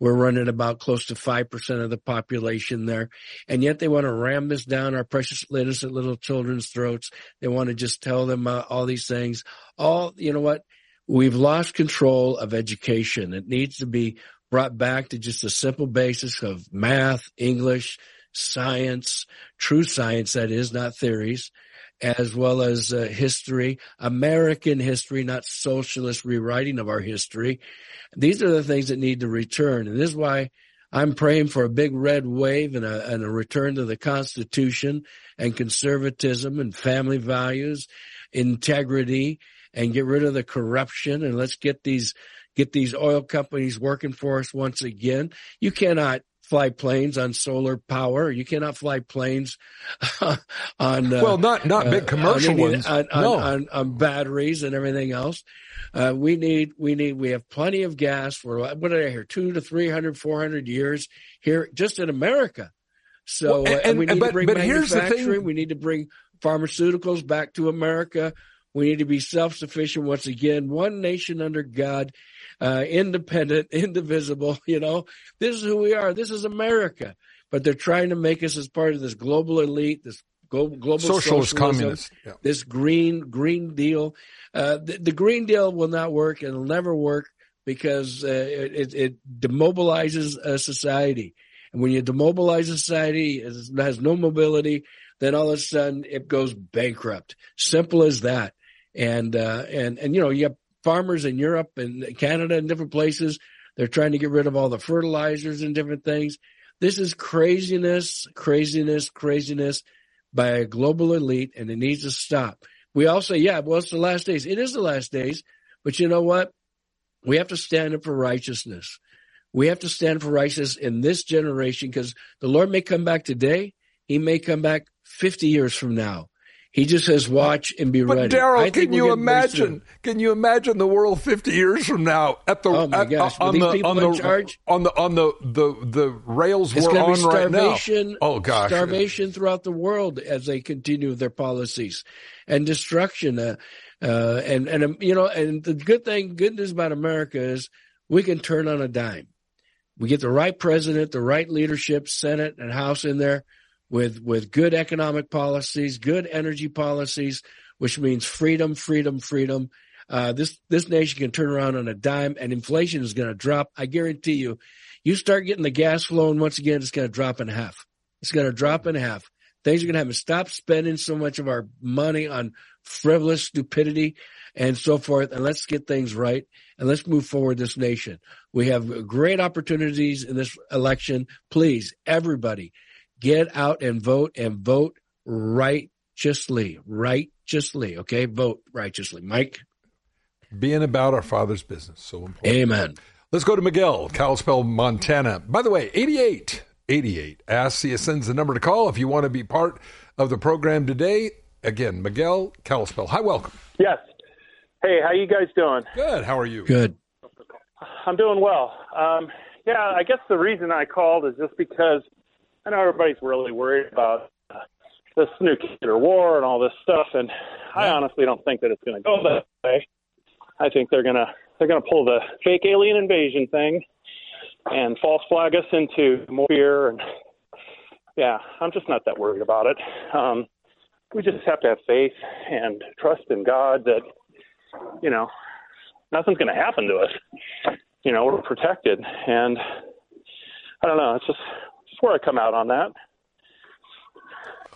we're running about close to five percent of the population there. And yet they want to ram this down our precious, innocent little children's throats. They want to just tell them uh, all these things. All, you know what? We've lost control of education. It needs to be brought back to just a simple basis of math, English, science, true science, that is, not theories, as well as uh, history, American history, not socialist rewriting of our history. These are the things that need to return. And this is why I'm praying for a big red wave and a, and a return to the Constitution and conservatism and family values integrity and get rid of the corruption, and let's get these get these oil companies working for us once again. You cannot fly planes on solar power. You cannot fly planes on uh, well, not not big commercial uh, on, ones. On, on, no. on, on, on batteries and everything else. Uh, we need we need we have plenty of gas for what did I hear two to three hundred, four hundred years here just in America. So well, and, and we need and, but, to bring manufacturing. We need to bring pharmaceuticals back to America. We need to be self-sufficient once again, one nation under God, uh, independent, indivisible. You know, this is who we are. This is America. But they're trying to make us as part of this global elite, this global, global socialist communist, yeah. this green green deal. Uh, the, the green deal will not work, and it'll never work because uh, it, it demobilizes a society. And when you demobilize a society, it has no mobility. Then all of a sudden it goes bankrupt. Simple as that. And, uh, and, and, you know, you have farmers in Europe and Canada and different places. They're trying to get rid of all the fertilizers and different things. This is craziness, craziness, craziness by a global elite, and it needs to stop. We all say, yeah, well, it's the last days. It is the last days, but you know what? We have to stand up for righteousness. We have to stand for righteousness in this generation because the Lord may come back today. He may come back fifty years from now. He just says, watch and be but ready. But Daryl, can you imagine, can you imagine the world fifty years from now at the, oh my at, gosh. on the, on the, charge, on the, on the, the, the rails we're on be starvation, right now? Oh gosh. Starvation throughout the world as they continue their policies and destruction. Uh, uh, and, and, um, you know, and the good thing, good news about America is we can turn on a dime. We get the right president, the right leadership, Senate and House in there. With with good economic policies, good energy policies, which means freedom, freedom, freedom. Uh, this this nation can turn around on a dime, and inflation is going to drop. I guarantee you, you start getting the gas flowing once again, it's going to drop in half. It's going to drop in half. Things are going to happen. Stop spending so much of our money on frivolous stupidity and so forth, and let's get things right, and let's move forward this nation. We have great opportunities in this election. Please, everybody. Get out and vote and vote righteously, righteously, okay? Vote righteously. Mike? Being about our Father's business, so important. Amen. Let's go to Miguel, Kalispell, Montana. By the way, eighty-eight eighty-eight Ask C S N's the number to call if you want to be part of the program today. Again, Miguel, Kalispell. Hi, welcome. Yes. Hey, how you guys doing? Good. How are you? Good. I'm doing well. Um, yeah, I guess the reason I called is just because I know everybody's really worried about uh, this nuclear war and all this stuff, and I honestly don't think that it's going to go that way. I think they're going to they're going to pull the fake alien invasion thing and false flag us into more fear. And yeah, I'm just not that worried about it. Um, we just have to have faith and trust in God that you know nothing's going to happen to us. You know, we're protected, and I don't know. It's just where I come out on that.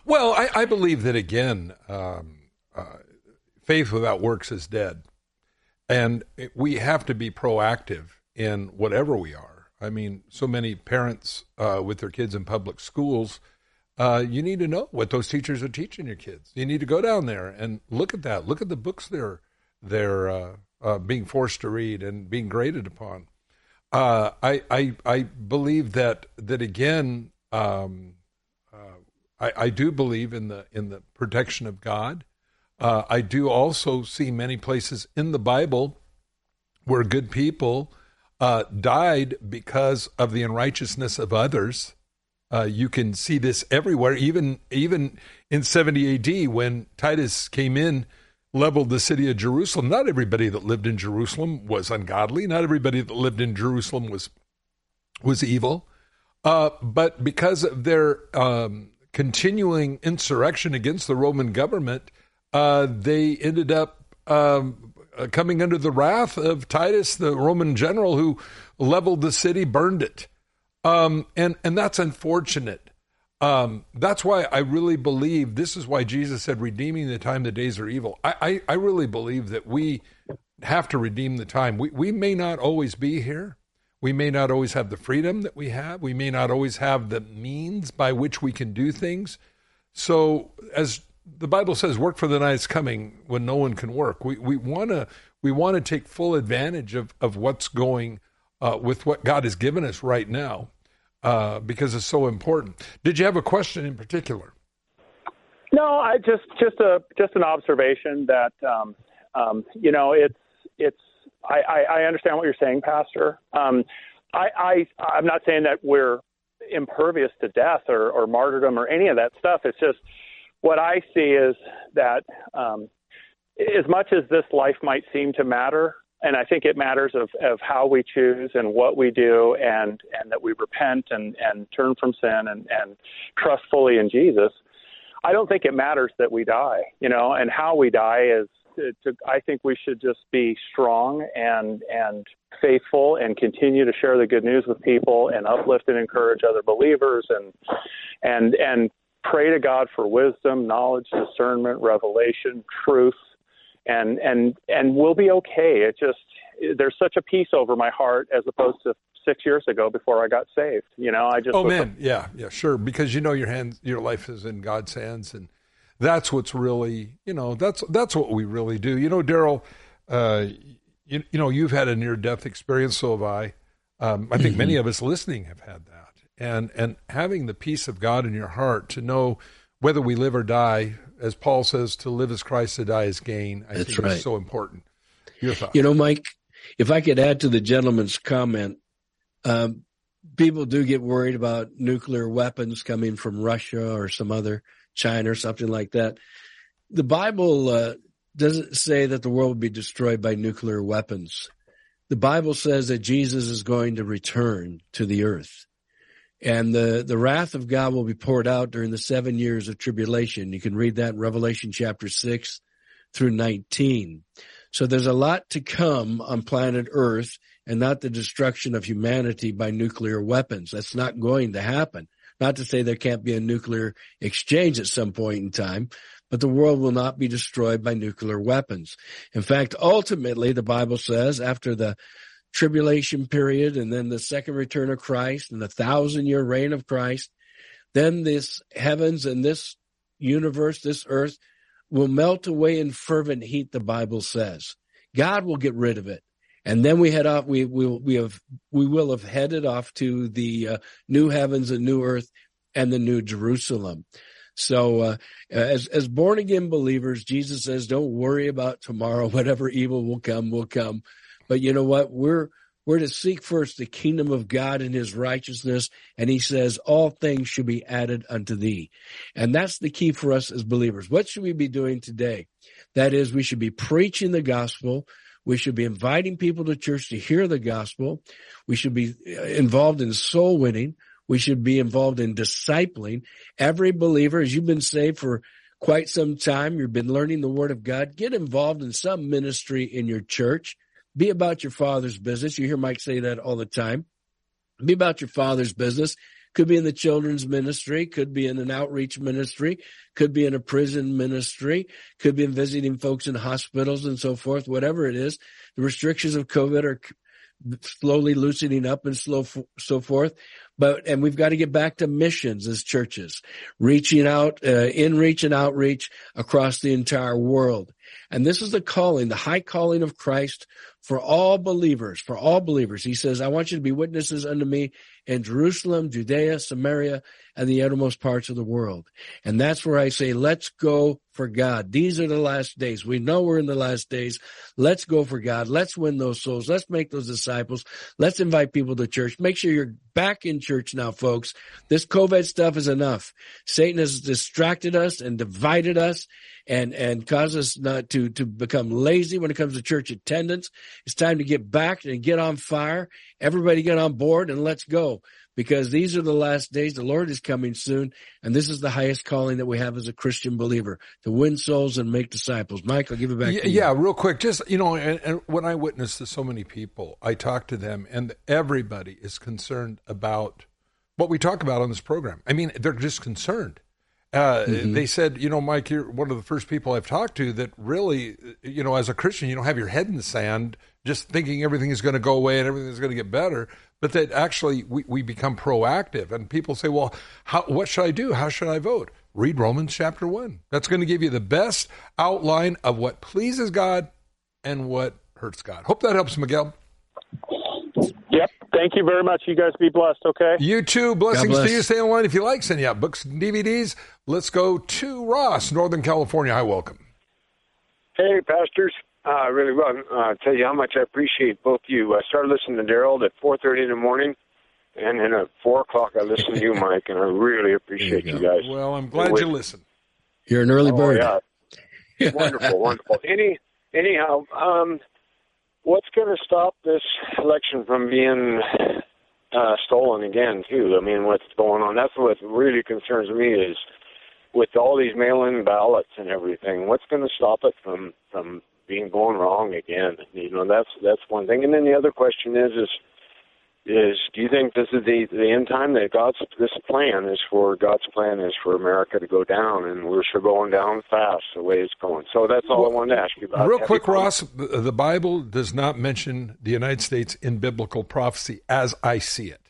Well, I, I believe that, again, um, uh, faith without works is dead. And it, we have to be proactive in whatever we are. I mean, so many parents uh, with their kids in public schools, uh, you need to know what those teachers are teaching your kids. You need to go down there and look at that. Look at the books they're, they're uh, uh, being forced to read and being graded upon. Uh, I, I I believe that that again. Um, uh, I, I do believe in the in the protection of God. Uh, I do also see many places in the Bible where good people uh, died because of the unrighteousness of others. Uh, you can see this everywhere, even even in seventy A D when Titus came in. Leveled the city of Jerusalem. Not everybody that lived in Jerusalem was ungodly. Not everybody that lived in Jerusalem was was evil. Uh, but because of their um, continuing insurrection against the Roman government, uh, they ended up um, coming under the wrath of Titus, the Roman general who leveled the city, burned it. Um, and, and that's unfortunate. Um, that's why I really believe this is why Jesus said redeeming the time the days are evil. I, I, I really believe that we have to redeem the time. We we may not always be here. We may not always have the freedom that we have. We may not always have the means by which we can do things. So as the Bible says, work for the night's coming when no one can work. We we want to we want to take full advantage of, of what's going uh, with what God has given us right now uh, because it's so important. Did you have a question in particular? No, I just just a just an observation that um, um, you know it's it's I, I, I understand what you're saying, Pastor. Um, I, I I'm not saying that we're impervious to death or, or martyrdom or any of that stuff. It's just what I see is that um, as much as this life might seem to matter, and I think it matters of, of how we choose and what we do, and, and that we repent and, and turn from sin and, and trust fully in Jesus, I don't think it matters that we die, you know, and how we die is, to, to, I think we should just be strong and and faithful and continue to share the good news with people and uplift and encourage other believers and and and pray to God for wisdom, knowledge, discernment, revelation, truth, and and and we'll be okay. It just there's such a peace over my heart as opposed to six years ago before I got saved. You know, I just oh man, a- yeah, yeah, sure, because you know your hands, your life is in God's hands and. That's what's really, you know, that's that's what we really do. You know, Daryl, uh, you, you know, you've had a near-death experience, so have I. Um, I think mm-hmm. many of us listening have had that. And and having the peace of God in your heart to know whether we live or die, as Paul says, to live is Christ, to die is gain, I that's think right. is so important. Your thoughts? You know, Mike, if I could add to the gentleman's comment, um, people do get worried about nuclear weapons coming from Russia or some other China or something like that. The Bible uh, doesn't say that the world will be destroyed by nuclear weapons. The Bible says that Jesus is going to return to the earth. And the, the wrath of God will be poured out during the seven years of tribulation. You can read that in Revelation chapter six through nineteen. So there's a lot to come on planet Earth, and not the destruction of humanity by nuclear weapons. That's not going to happen. Not to say there can't be a nuclear exchange at some point in time, but the world will not be destroyed by nuclear weapons. In fact, ultimately, the Bible says, after the tribulation period and then the second return of Christ and the thousand-year reign of Christ, then this heavens and this universe, this earth, will melt away in fervent heat, the Bible says. God will get rid of it. And then we head off. We we we have we will have headed off to the uh, new heavens and new earth and the new Jerusalem. So, uh, as as born again believers, Jesus says, "Don't worry about tomorrow. Whatever evil will come, will come." But you know what? We're we're to seek first the kingdom of God and His righteousness, and He says, "All things should be added unto thee." And that's the key for us as believers. What should we be doing today? That is, we should be preaching the gospel. We should be inviting people to church to hear the gospel. We should be involved in soul winning. We should be involved in discipling. Every believer, as you've been saved for quite some time, you've been learning the word of God, get involved in some ministry in your church. Be about your Father's business. You hear Mike say that all the time. Be about your Father's business. Could be in the children's ministry, could be in an outreach ministry, could be in a prison ministry, could be in visiting folks in hospitals and so forth, whatever it is. The restrictions of COVID are slowly loosening up and slow so forth. But, and we've got to get back to missions as churches, reaching out, uh, in-reach and outreach across the entire world. And this is the calling, the high calling of Christ for all believers, for all believers. He says, I want you to be witnesses unto me in Jerusalem, Judea, Samaria, and the uttermost parts of the world. And that's where I say, let's go for God. These are the last days. We know we're in the last days. Let's go for God. Let's win those souls. Let's make those disciples. Let's invite people to church. Make sure you're back in church now, folks. This COVID stuff is enough. Satan has distracted us and divided us and, and caused us not to, to become lazy when it comes to church attendance. It's time to get back and get on fire. Everybody get on board and let's go, because these are the last days. The Lord is coming soon, and this is the highest calling that we have as a Christian believer, to win souls and make disciples. Mike, I'll give it back yeah, to you. Yeah, real quick. Just, you know, and, and when I witness to so many people, I talk to them, and everybody is concerned about what we talk about on this program. I mean, they're just concerned. Uh, mm-hmm. They said, you know, Mike, you're one of the first people I've talked to that really, you know, as a Christian, you don't have your head in the sand just thinking everything is going to go away and everything is going to get better, but that actually we, we become proactive. And people say, well, how, what should I do? How should I vote? read Romans chapter one. That's going to give you the best outline of what pleases God and what hurts God. Hope that helps, Miguel. Yep. Thank you very much. You guys be blessed, okay? You too. Blessings bless. to you. Stay online if you like. Send you out books and D V Ds. Let's go to Ross, Northern California. Hi, welcome. Hey, pastors. I uh, really well. I'll uh, tell you how much I appreciate both you. I started listening to Daryl at four thirty in the morning, and then at four o'clock I listened to you, Mike, and I really appreciate you, you guys. Well, I'm glad you listened. You're an early oh, bird. Yeah. Wonderful, wonderful. Any, anyhow, um, what's going to stop this election from being uh, stolen again, too? I mean, what's going on? That's what really concerns me is with all these mail-in ballots and everything, what's going to stop it from... from being going wrong again, you know. That's that's one thing. And then the other question is, is, is do you think this is the, the end time that God's this plan is for? God's plan is for America to go down, and we're sure going down fast the way it's going. So that's all well, I wanted to ask you about. Real quick, fun. Ross, the Bible does not mention the United States in biblical prophecy as I see it.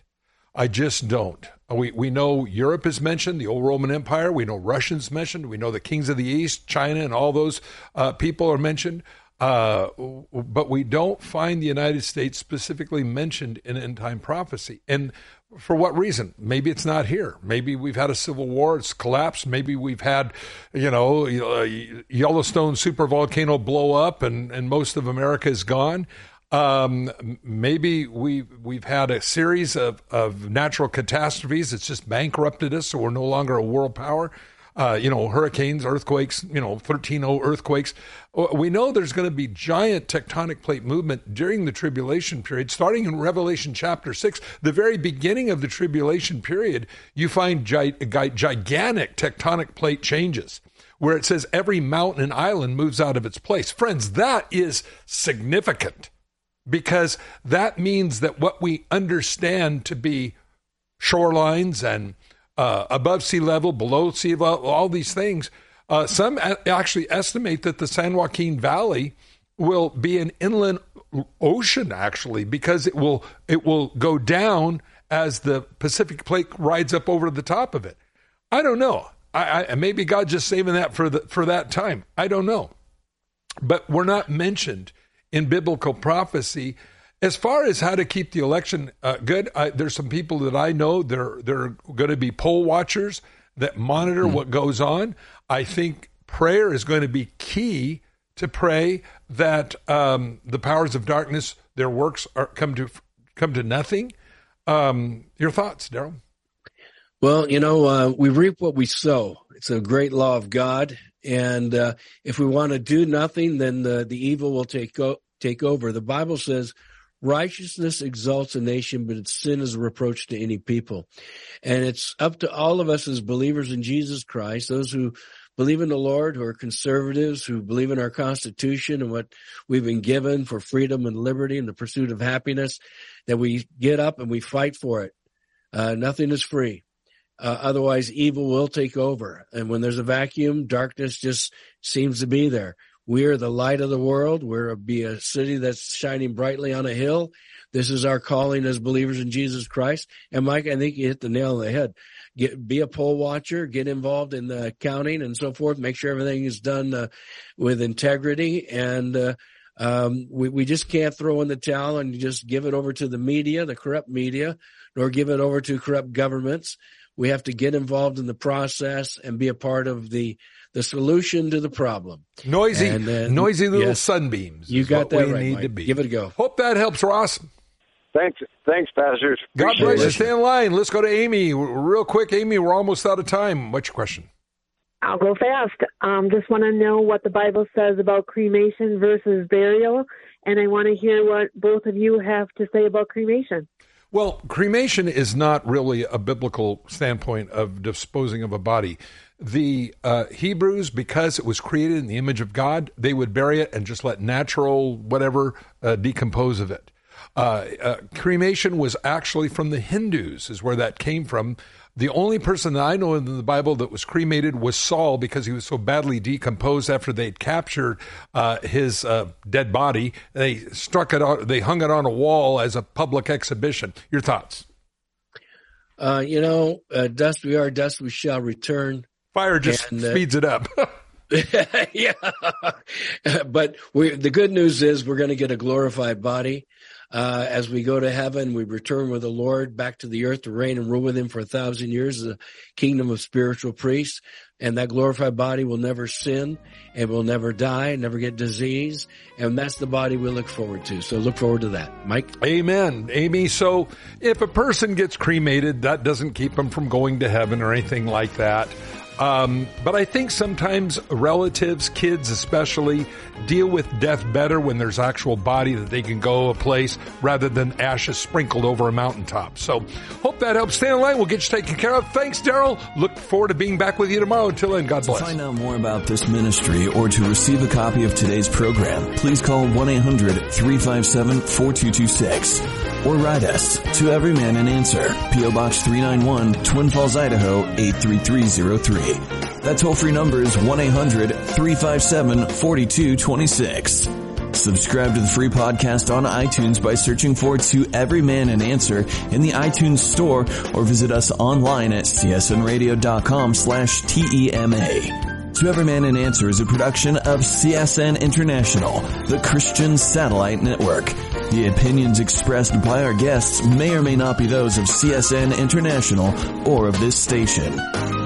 I just don't. We we know Europe is mentioned, the old Roman Empire. We know Russians mentioned. We know the kings of the East, China, and all those uh, people are mentioned. Uh, but we don't find the United States specifically mentioned in end-time prophecy. And for what reason? Maybe it's not here. Maybe we've had a civil war. It's collapsed. Maybe we've had, you know, Yellowstone supervolcano blow up and, and most of America is gone. Um, maybe we, we've had a series of, of natural catastrophes. It's just bankrupted us, so we're no longer a world power. Uh, you know, hurricanes, earthquakes, you know, thirteen oh earthquakes. We know there's going to be giant tectonic plate movement during the tribulation period. Starting in Revelation chapter six, the very beginning of the tribulation period, you find gi- gi- gigantic tectonic plate changes, where it says every mountain and island moves out of its place. Friends, that is significant. Because that means that what we understand to be shorelines and uh, above sea level, below sea level, all these things, uh, some a- actually estimate that the San Joaquin Valley will be an inland ocean, actually, because it will it will go down as the Pacific Plate rides up over the top of it. I don't know. I, I maybe God's just saving that for the for that time. I don't know. But we're not mentioned in biblical prophecy. As far as how to keep the election uh, good, I, there's some people that I know that are, that are going to be poll watchers that monitor mm-hmm. what goes on. I think prayer is going to be key, to pray that um, the powers of darkness, their works are, come to come to nothing. Um, your thoughts, Daryl? Well, you know, uh, we reap what we sow. It's a great law of God. And uh, if we want to do nothing, then the, the evil will take o- take over. The Bible says, righteousness exalts a nation, but its sin is a reproach to any people. And it's up to all of us as believers in Jesus Christ, those who believe in the Lord, who are conservatives, who believe in our Constitution and what we've been given for freedom and liberty and the pursuit of happiness, that we get up and we fight for it. Uh, nothing is free. Uh, otherwise, evil will take over. And when there's a vacuum, darkness just seems to be there. We are the light of the world. We're be a city that's shining brightly on a hill. This is our calling as believers in Jesus Christ. And, Mike, I think you hit the nail on the head. Get, be a poll watcher. Get involved in the counting and so forth. Make sure everything is done uh, with integrity. And uh, um, we, we just can't throw in the towel and just give it over to the media, the corrupt media, nor give it over to corrupt governments. We have to get involved in the process and be a part of the, the solution to the problem. Noisy, then, noisy little yes, sunbeams. You got that we right, need Mike. To be. Give it a go. Hope that helps, Ross. Thanks, thanks, pastors. God bless you. Stay in line. Let's go to Amy real quick. Amy, we're almost out of time. What's your question? I'll go fast. Um, just want to know what the Bible says about cremation versus burial, and I want to hear what both of you have to say about cremation. Well, cremation is not really a biblical standpoint of disposing of a body. The uh, Hebrews, because it was created in the image of God, they would bury it and just let natural whatever uh, decompose of it. Uh, uh, cremation was actually from the Hindus, is where that came from. The only person that I know in the Bible that was cremated was Saul, because he was so badly decomposed after they'd captured uh, his uh, dead body. They struck it on, they hung it on a wall as a public exhibition. Your thoughts? Uh, you know, uh, dust we are, dust we shall return. Fire just and, uh, speeds it up. Yeah. But we, the good news is we're going to get a glorified body. Uh, as we go to heaven, we return with the Lord back to the earth to reign and rule with him for a thousand years, the kingdom of spiritual priests. And that glorified body will never sin and will never die, never get disease. And that's the body we look forward to. So look forward to that. Mike? Amen. Amy, so if a person gets cremated, that doesn't keep them from going to heaven or anything like that. Um, but I think sometimes relatives, kids especially, deal with death better when there's actual body that they can go a place rather than ashes sprinkled over a mountaintop. So hope that helps. Stay in line. We'll get you taken care of. Thanks, Daryl. Look forward to being back with you tomorrow. Until then, God bless. To find out more about this ministry or to receive a copy of today's program, please call one eight hundred, three five seven, four two two six or write us to Every Man and Answer, P O. Box three ninety-one, Twin Falls, Idaho, eight three three zero three. That toll-free number is one eight hundred, three five seven, four two two six. Subscribe to the free podcast on iTunes by searching for To Every Man and Answer in the iTunes store, or visit us online at csnradio.com slash T E M A. To Every Man and Answer is a production of C S N International, the Christian Satellite Network. The opinions expressed by our guests may or may not be those of C S N International or of this station.